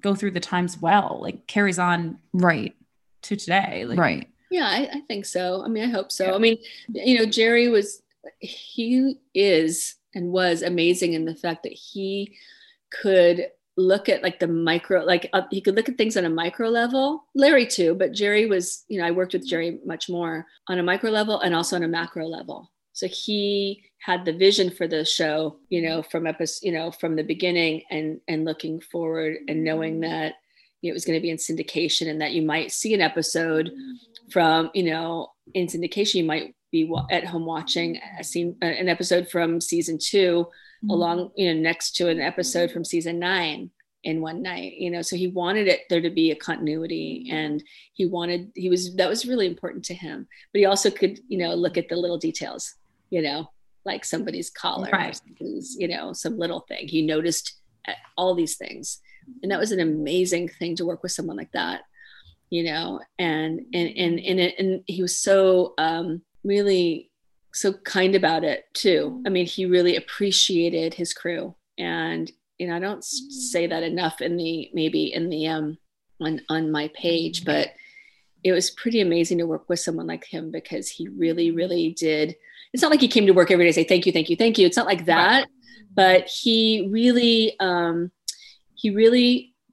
go through the times well, like carries on right to today. Like, right. Yeah, I think so. I mean, I hope so. Yeah. I mean, you know, Jerry was amazing in the fact that he could look at like the micro, like he could look at things on a micro level, Larry too, but Jerry was, you know, I worked with Jerry much more on a micro level and also on a macro level. So he had the vision for the show, you know, from the beginning and looking forward and knowing that it was going to be in syndication and that you might see an episode from, you know, in syndication, you might be at home watching an episode from season 2 along, you know, next to an episode from season 9 in one night, you know, so he wanted there to be a continuity and that was really important to him, but he also could, you know, look at the little details, you know, like somebody's collar, right. Or somebody's, you know, some little thing. He noticed all these things. And that was an amazing thing to work with someone like that, you know, and he was so really so kind about it too. I mean, he really appreciated his crew and you know, I don't say that enough in the, maybe in the, on my page, but it was pretty amazing to work with someone like him because he really, really did. It's not like he came to work every day and say, thank you, thank you, thank you. It's not like that, but he really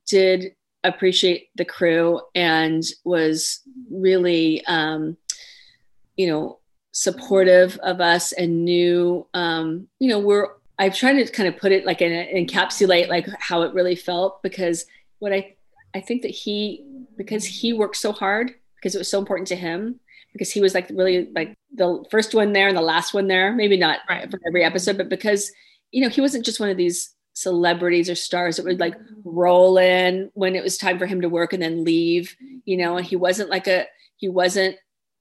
did appreciate the crew and was really, you know, supportive of us and knew, you know, I've tried to kind of put it like in encapsulate, like how it really felt, because what I think that because he worked so hard, because it was so important to him, because he was like really like the first one there and the last one there, maybe not for every episode, but because, you know, he wasn't just one of these celebrities or stars that would like roll in when it was time for him to work and then leave, you know, and he wasn't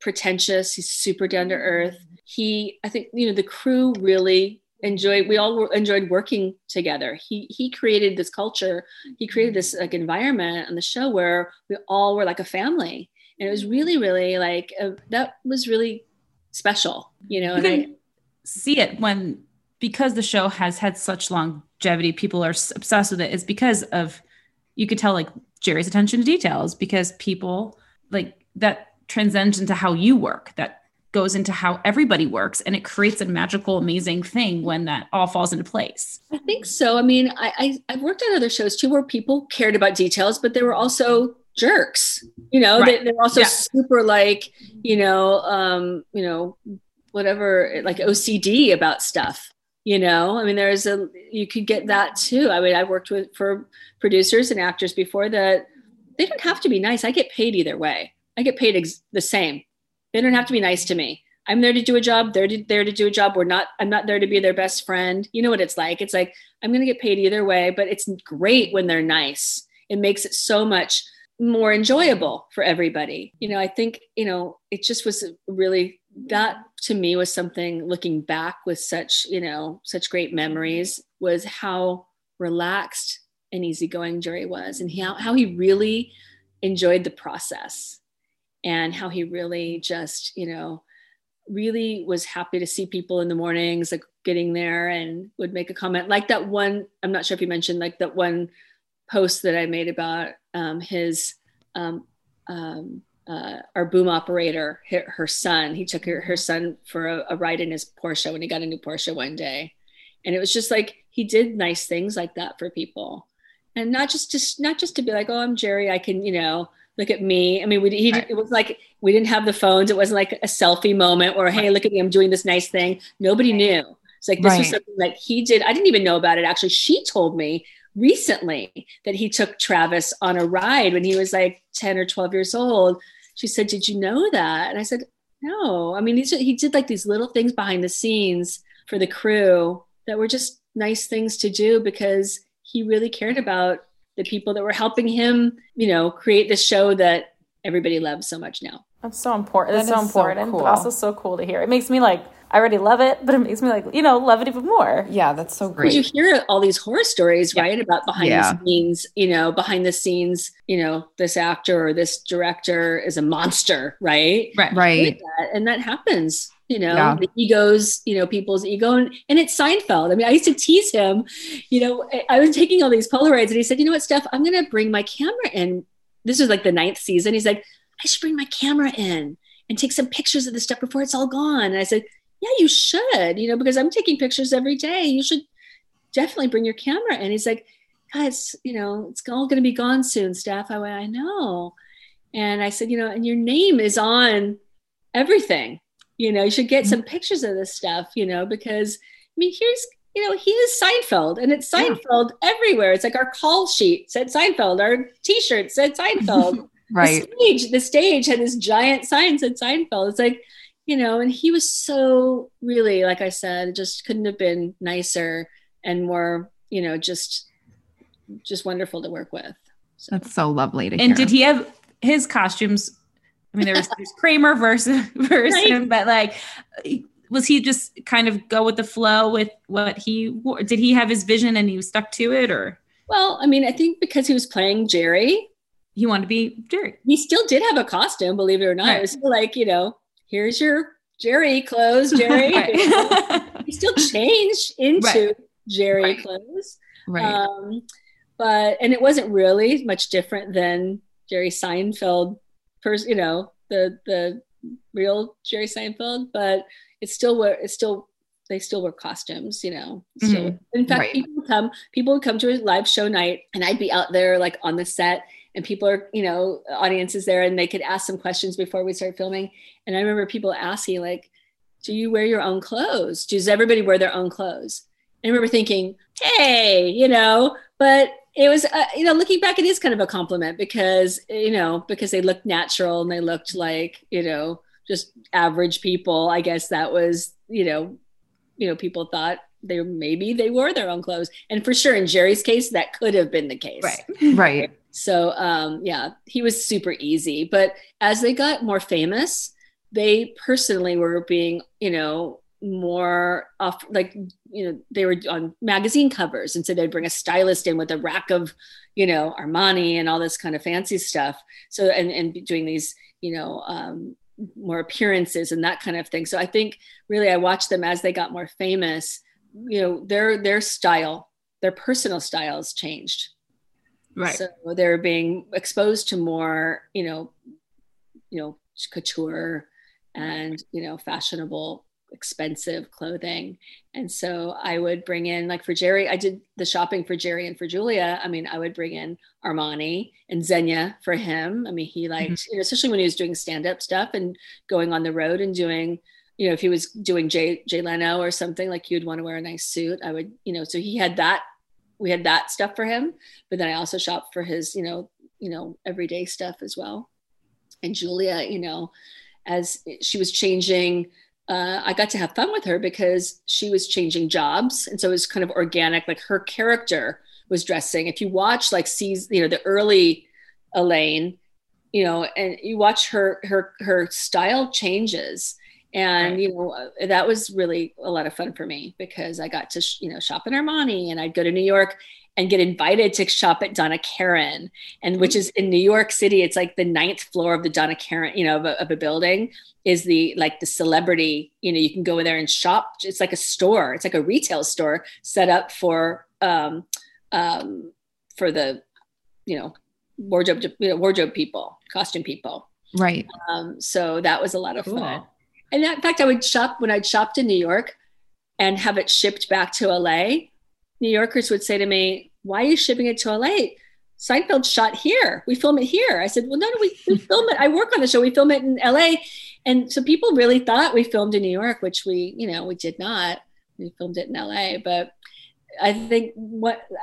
pretentious. He's super down to earth. I think, you know, the crew really enjoyed working together. He created this culture. He created this like environment on the show where we all were like a family. And it was really, really like, that was really special, you know, and I see it because the show has had such longevity, people are obsessed with it. It's because of, you could tell like Jerry's attention to details, because people like that transcends into how you work, that goes into how everybody works, and it creates a magical, amazing thing when that all falls into place. I think so. I mean, I've worked on other shows too, where people cared about details, but they were also jerks, you know, they were also super like, you know, whatever, like OCD about stuff, you know, I mean, you could get that too. I mean, I worked for producers and actors before that. They don't have to be nice. I get paid either way. I get paid the same. They don't have to be nice to me. I'm there to do a job. They're there to do a job. I'm not there to be their best friend. You know what it's like? It's like, I'm going to get paid either way, but it's great when they're nice. It makes it so much more enjoyable for everybody. You know, I think, you know, it just was really, that to me was something looking back with such, you know, such great memories, was how relaxed and easygoing Jerry was, and how he really enjoyed the process. And how he really just, you know, really was happy to see people in the mornings, like getting there, and would make a comment like that one. I'm not sure if you mentioned like that one post that I made about his our boom operator, her son. He took her son for a ride in his Porsche when he got a new Porsche one day, and it was just like he did nice things like that for people, and not just to be like, oh, I'm Jerry, I can, you know. Look at me. I mean, it was like, we didn't have the phones. It wasn't like a selfie moment or, hey, look at me, I'm doing this nice thing. Nobody knew. It's like, this was something that he did. I didn't even know about it. Actually, she told me recently that he took Travis on a ride when he was like 10 or 12 years old. She said, did you know that? And I said, no. I mean, he did like these little things behind the scenes for the crew that were just nice things to do, because he really cared about the people that were helping him, you know, create the show that everybody loves so much now. That's so important. That's so important, so cool. But also so cool to hear. It makes me like, I already love it, but it makes me like, you know, love it even more. Yeah, that's so great. You hear all these horror stories, right? About behind the scenes, this actor or this director is a monster, right? Right. And that happens. You know, the egos, you know, people's ego. And it's Seinfeld. I mean, I used to tease him, you know, I was taking all these Polaroids, and he said, you know what, Steph, I'm going to bring my camera in. This was like the 9th season. He's like, I should bring my camera in and take some pictures of this stuff before it's all gone. And I said, yeah, you should, you know, because I'm taking pictures every day. You should definitely bring your camera. And he's like, guys, you know, it's all going to be gone soon, Steph. I went, I know. And I said, you know, and your name is on everything. You know, you should get some pictures of this stuff, you know, because, I mean, he is Seinfeld, and it's Seinfeld everywhere. It's like our call sheet said Seinfeld, our t-shirt said Seinfeld. The stage had this giant sign said Seinfeld. It's like, you know, and he was so really, like I said, just couldn't have been nicer and more, you know, just wonderful to work with. So. That's so lovely to hear. And did he have his costumes? I mean, there's Kramer versus him, but like, was he just kind of go with the flow with what he wore? Did he have his vision and he was stuck to it, or? Well, I mean, I think because he was playing Jerry, he wanted to be Jerry. He still did have a costume, believe it or not. Right. It was still like, you know, here's your Jerry clothes, Jerry. He still changed into Jerry clothes. Right. And it wasn't really much different than Jerry Seinfeld, the real Jerry Seinfeld, but they still wear costumes, still. Mm-hmm. In fact, right. People would come to a live show night, and I'd be out there like on the set, and people are, audience is there, and they could ask some questions before we start filming. And I remember people asking like, do you wear your own clothes? Does everybody wear their own clothes? And I remember thinking, hey, but it was, looking back, it is kind of a compliment because they looked natural and they looked like, just average people. I guess that was, people thought they wore their own clothes. And for sure, in Jerry's case, that could have been the case. Right. Right. So, he was super easy. But as they got more famous, they personally were being, more off, they were on magazine covers. And so they'd bring a stylist in with a rack of, Armani and all this kind of fancy stuff. So, and doing these, more appearances and that kind of thing. So I think really I watched them as they got more famous, their style, their personal styles changed. Right. So they're being exposed to more, couture and, fashionable, expensive clothing. And so I would bring in, like for Jerry, I did the shopping for Jerry and for Julia. I would bring in Armani and Xenia for him. He liked, especially when he was doing stand-up stuff and going on the road and doing, if he was doing Jay Leno or something, like you'd want to wear a nice suit. I would, so he had that, we had that stuff for him, but then I also shopped for his, everyday stuff as well. And Julia, as she was changing, I got to have fun with her because she was changing jobs. And so it was kind of organic, like her character was dressing. If you watch like the early Elaine, and you watch her style changes. And, right. That was really a lot of fun for me because I got to, shop in Armani, and I'd go to New York and get invited to shop at Donna Karan, and which is in New York City. It's like the 9th floor of the Donna Karan, of a building is the celebrity, you can go in there and shop. It's like a store. It's like a retail store set up for the, wardrobe people, costume people. Right. So that was a lot of fun. And in fact, I would shop when I'd shopped in New York and have it shipped back to LA. New Yorkers would say to me, why are you shipping it to LA? Seinfeld shot here. We film it here. I said, well, no, we film it. I work on the show. We film it in LA. And so people really thought we filmed in New York, which we did not. We filmed it in LA. But I think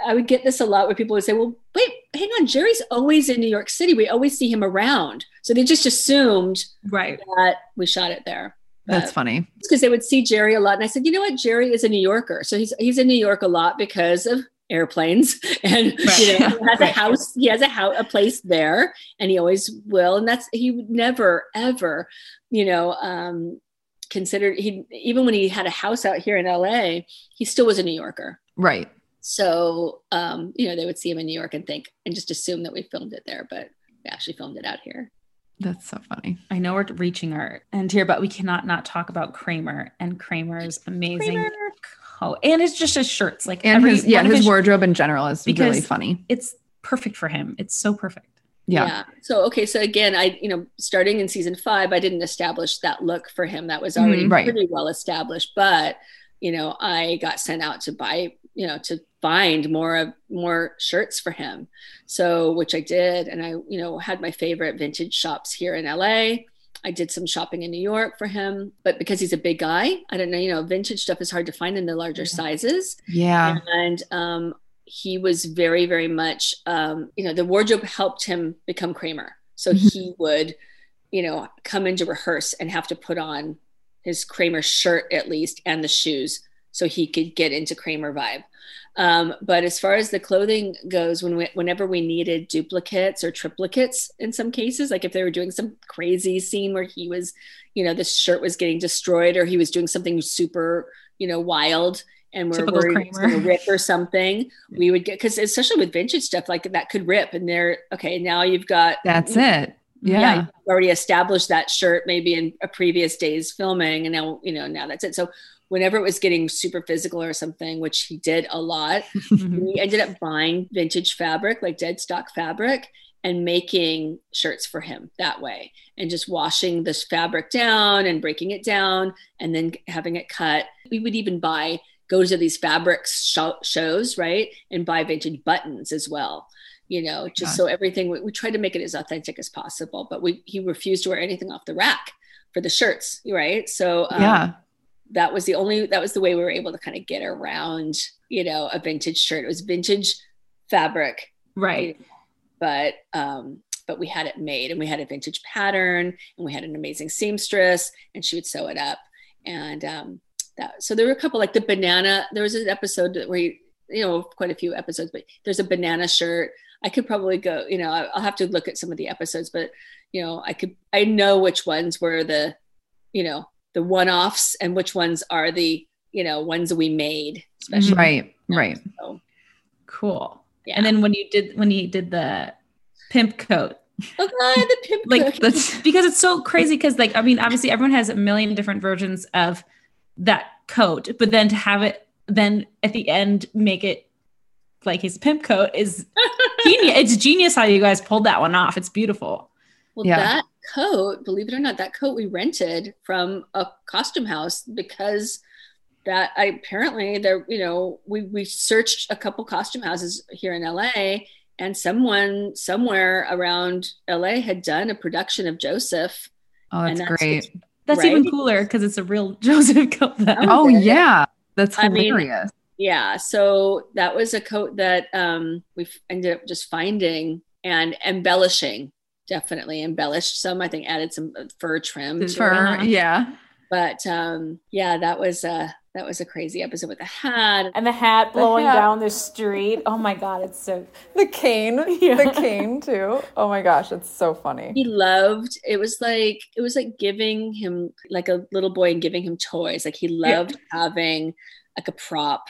I would get this a lot where people would say, well, wait, hang on. Jerry's always in New York City. We always see him around. So they just assumed that we shot it there. That's funny. Because they would see Jerry a lot. And I said, you know what? Jerry is a New Yorker. So he's in New York a lot because of airplanes. And, he has a house. He has a place there. And he always will. And he would never, ever, considered, even when he had a house out here in LA, he still was a New Yorker. Right. So, they would see him in New York and think, and just assume that we filmed it there. But we actually filmed it out here. That's so funny. I know we're reaching our end here, but we cannot not talk about Kramer and Kramer's amazing coat. And it's just his shirts. Like his wardrobe in general is really funny. It's perfect for him. It's so perfect. Yeah. So, okay. So again, I, starting in season 5, I didn't establish that look for him. That was already pretty well established, but I got sent out to buy, to find more shirts for him. So, which I did. And I, had my favorite vintage shops here in LA. I did some shopping in New York for him, but because he's a big guy, I don't know, vintage stuff is hard to find in the larger sizes. Yeah. And, he was very, very much, the wardrobe helped him become Kramer. So he would, come into rehearse and have to put on his Kramer shirt at least, and the shoes, so he could get into Kramer vibe. But as far as the clothing goes, whenever we needed duplicates or triplicates in some cases, like if they were doing some crazy scene where he was, the shirt was getting destroyed, or he was doing something super, wild, and we're worried it's going to rip or something, we would get, because especially with vintage stuff, like that could rip, and they're okay. Now you've got, that's it. Yeah. You've already established that shirt maybe in a previous day's filming. And now, now that's it. So whenever it was getting super physical or something, which he did a lot, we ended up buying vintage fabric, like dead stock fabric, and making shirts for him that way, and just washing this fabric down and breaking it down and then having it cut. We would even go to these fabric shows, right? And buy vintage buttons as well, just so everything, we tried to make it as authentic as possible, but he refused to wear anything off the rack for the shirts, right? So that was the way we were able to kind of get around, a vintage shirt. It was vintage fabric. Right. But we had it made, and we had a vintage pattern, and we had an amazing seamstress, and she would sew it up. And so there were a couple, like the banana, there was an episode where, quite a few episodes, but there's a banana shirt. I could probably go, I'll have to look at some of the episodes, but I know which ones were the, the one-offs and which ones are the, ones that we made, especially. Right. Right. So. Cool. Yeah. And then when he did the pimp coat, the pimp coat. Because it's so crazy. Cause obviously everyone has a million different versions of that coat, but then to have it, then at the end, make it like his pimp coat is genius. It's genius how you guys pulled that one off. It's beautiful. Well, that coat, believe it or not, that coat we rented from a costume house because apparently there, we searched a couple costume houses here in LA, and someone somewhere around LA had done a production of Joseph. Oh, that's great. That's right? Even cooler. Cause it's a real Joseph coat. Oh yeah. That's hilarious. Yeah. So that was a coat that, we ended up just finding and embellishing, definitely embellished some, I think added some fur trim. Fur. Yeah. But, that was a crazy episode with the hat. And the hat blowing down the street. Oh my God, it's so... The cane. Yeah. The cane too. Oh my gosh, it's so funny. He loved... It was like giving him like a little boy and giving him toys. Like he loved having like a prop,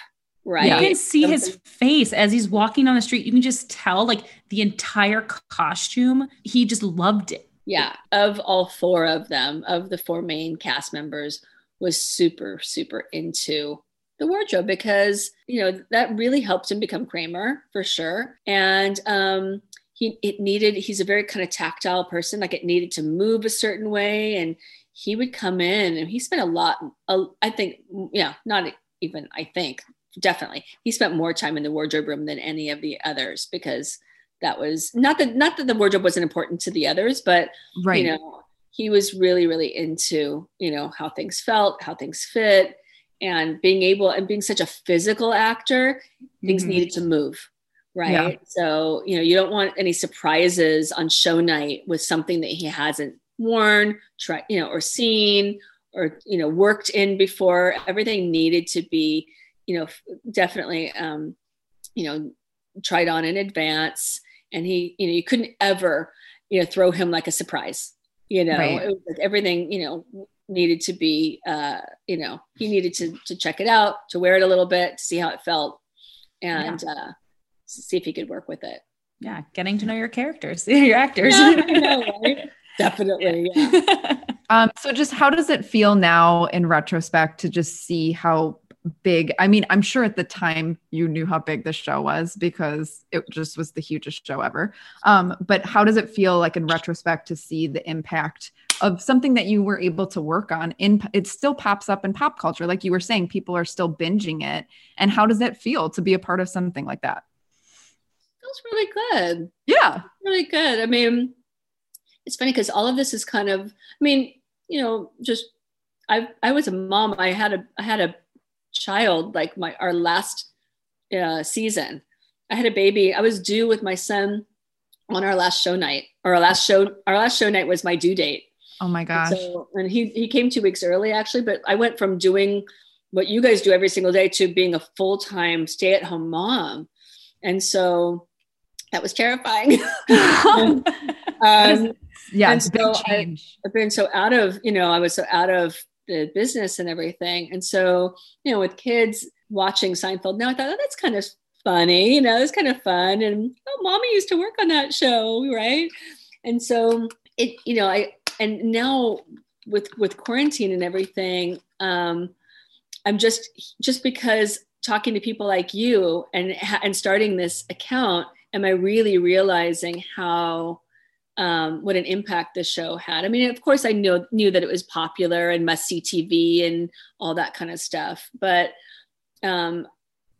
right? You can see his face as he's walking down the street. You can just tell like the entire costume. He just loved it. Yeah. Of all four of them, of the four main cast members, was super, super into the wardrobe because, that really helped him become Kramer for sure. And he's a very kind of tactile person. Like it needed to move a certain way. And he would come in and he spent definitely he spent more time in the wardrobe room than any of the others because that was not that the wardrobe wasn't important to the others, but right. He was really, really into, how things felt, how things fit, and being such a physical actor, things needed to move. Right. Yeah. So, you don't want any surprises on show night with something that he hasn't worn, or seen, or, worked in before. Everything needed to be, definitely, tried on in advance. And he, you couldn't ever, throw him like a surprise. Right. It was like everything, needed to be, he needed to check it out, to wear it a little bit, to see how it felt and see if he could work with it. Yeah. Getting to know your characters, your actors. Yeah, I know, right? Definitely. Yeah. So just how does it feel now in retrospect to just see how big, I'm sure at the time you knew how big the show was because it just was the hugest show ever. But how does it feel like in retrospect to see the impact of something that you were able to work on? It still pops up in pop culture. Like you were saying, people are still binging it. And how does that feel to be a part of something like that? Feels really good. Yeah. Feels really good. It's funny because all of this is kind of, just, I was a mom. I had a child, like our last season. I had a baby. I was due with my son on our last show night. Our last show night was my due date. Oh my gosh. And he came 2 weeks early actually, but I went from doing what you guys do every single day to being a full-time stay-at-home mom. And so that was terrifying. It's a big change. I've been so out of, I was so out of the business and everything. And so, with kids watching Seinfeld now, I thought, that's kind of funny, it's kind of fun. And mommy used to work on that show. Right. And so it, and now with quarantine and everything, I'm just because talking to people like you and starting this account, am I really realizing how what an impact the show had? I mean, of course, I knew that it was popular and must see TV and all that kind of stuff, but I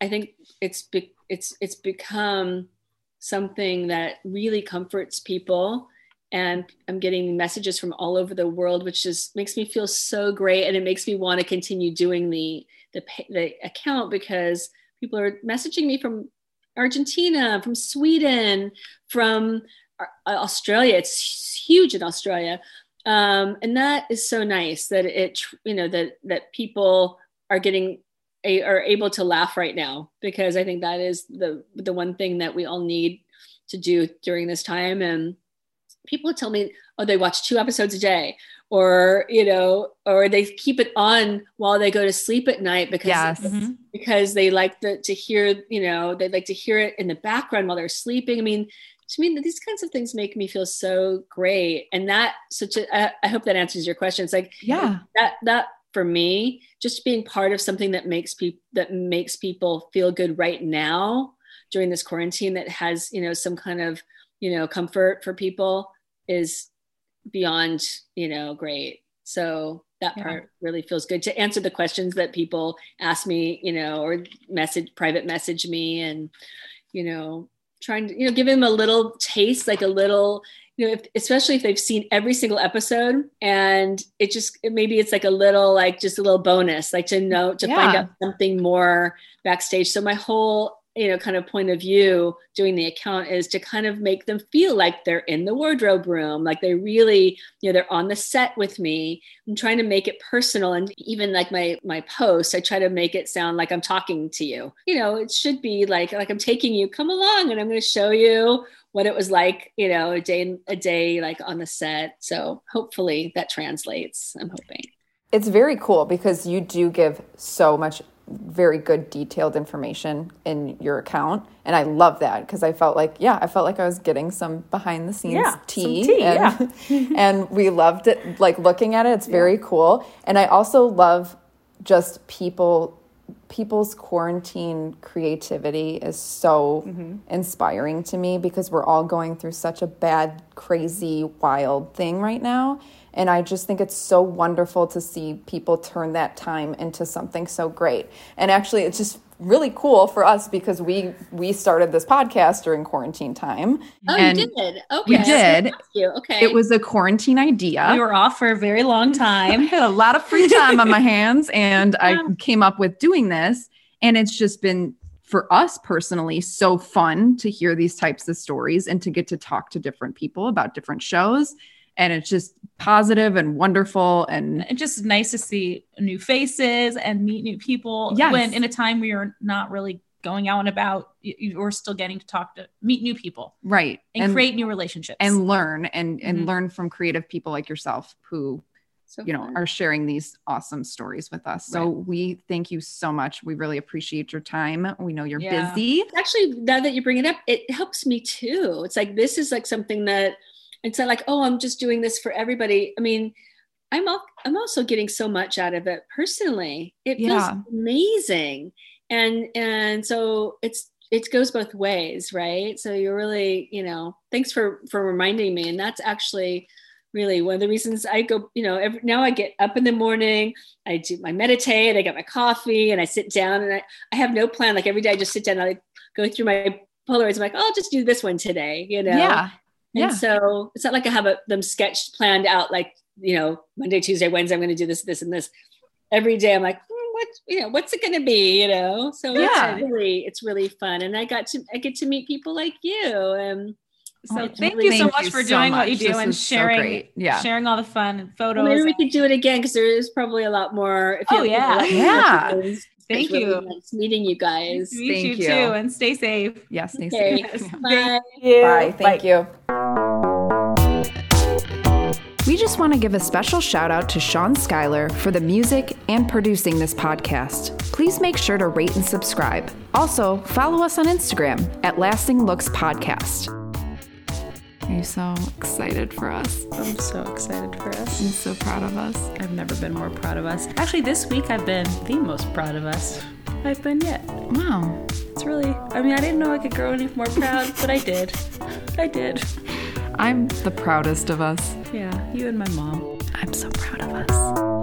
think it's become something that really comforts people. And I'm getting messages from all over the world, which just makes me feel so great. And it makes me want to continue doing the account, because people are messaging me from Argentina, from Sweden, from Australia. It's huge in Australia. And that is so nice that that people are able to laugh right now, because I think that is the one thing that we all need to do during this time. And people tell me, oh, they watch 2 episodes a day, or they keep it on while they go to sleep at night because they like to hear, they like to hear it in the background while they're sleeping. I mean, to me, these kinds of things make me feel so great. And I hope that answers your question. It's like, yeah, that for me, just being part of something that makes people feel good right now during this quarantine, that has, some kind of, comfort for people, is beyond, great. So that part really feels good, to answer the questions that people ask me, or private message me, and, trying to, give them a little taste, like a little, especially if they've seen every single episode, and maybe it's like a little bonus, like to find out something more backstage. So my whole, kind of point of view doing the account is to kind of make them feel like they're in the wardrobe room, like they really, they're on the set with me. I'm trying to make it personal. And even like my post, I try to make it sound like I'm talking to you. It should be like I'm taking you, come along, and I'm going to show you what it was like, a day like on the set. So hopefully that translates. I'm hoping. It's very cool because you do give so much very good detailed information in your account, and I love that, because I felt like I was getting some behind the scenes tea and, and we loved it, like looking at it. It's very cool. And I also love just people's quarantine creativity is so inspiring to me, because we're all going through such a bad, crazy, wild thing right now. And I just think it's so wonderful to see people turn that time into something so great. And actually, it's just really cool for us, because we started this podcast during quarantine time. Oh, and you did? Okay. We did. Okay. It was a quarantine idea. We were off for a very long time. I had a lot of free time on my hands, and I came up with doing this. And it's just been, for us personally, so fun to hear these types of stories and to get to talk to different people about different shows. And it's just positive and wonderful, and it's just nice to see new faces and meet new people. Yes. When in a time we are not really going out and about, we're still getting to meet new people. Right. And create new relationships. And learn and learn from creative people like yourself who, are sharing these awesome stories with us. So we thank you so much. We really appreciate your time. We know you're busy. Actually, now that you bring it up, it helps me too. It's like, this is like something that, it's not like, oh, I'm just doing this for everybody. I mean, I'm also getting so much out of it personally. It feels amazing. And so it goes both ways, right? So you're really, thanks for reminding me. And that's actually really one of the reasons I go, now I get up in the morning, I do my meditate, I get my coffee, and I sit down, and I have no plan. Like every day I just sit down, and I go through my Polaroids. I'm like, oh, I'll just do this one today, Yeah. And so it's not like I have them sketched, planned out, like, Monday, Tuesday, Wednesday, I'm going to do this, this, and this. Every day I'm like, what's it going to be, So it's really fun. And I get to meet people like you. So thank you so much for doing what you do and sharing, sharing all the fun and photos. Well, maybe we could do it again, because there is probably a lot more. Thank you. Really nice meeting you guys. Nice to meet you too. And stay safe. Yes. Yeah, stay safe. Bye. Bye. Thank you. We just want to give a special shout out to Sean Schuyler for the music and producing this podcast. Please make sure to rate and subscribe. Also, follow us on Instagram at Lasting Looks Podcast. You're so excited for us. I'm so excited for us. I'm so proud of us. I've never been more proud of us. Actually, this week I've been the most proud of us I've been yet. Wow. It's really, I mean, I didn't know I could grow any more proud, but I did. I did. I'm the proudest of us. Yeah, you and my mom. I'm so proud of us.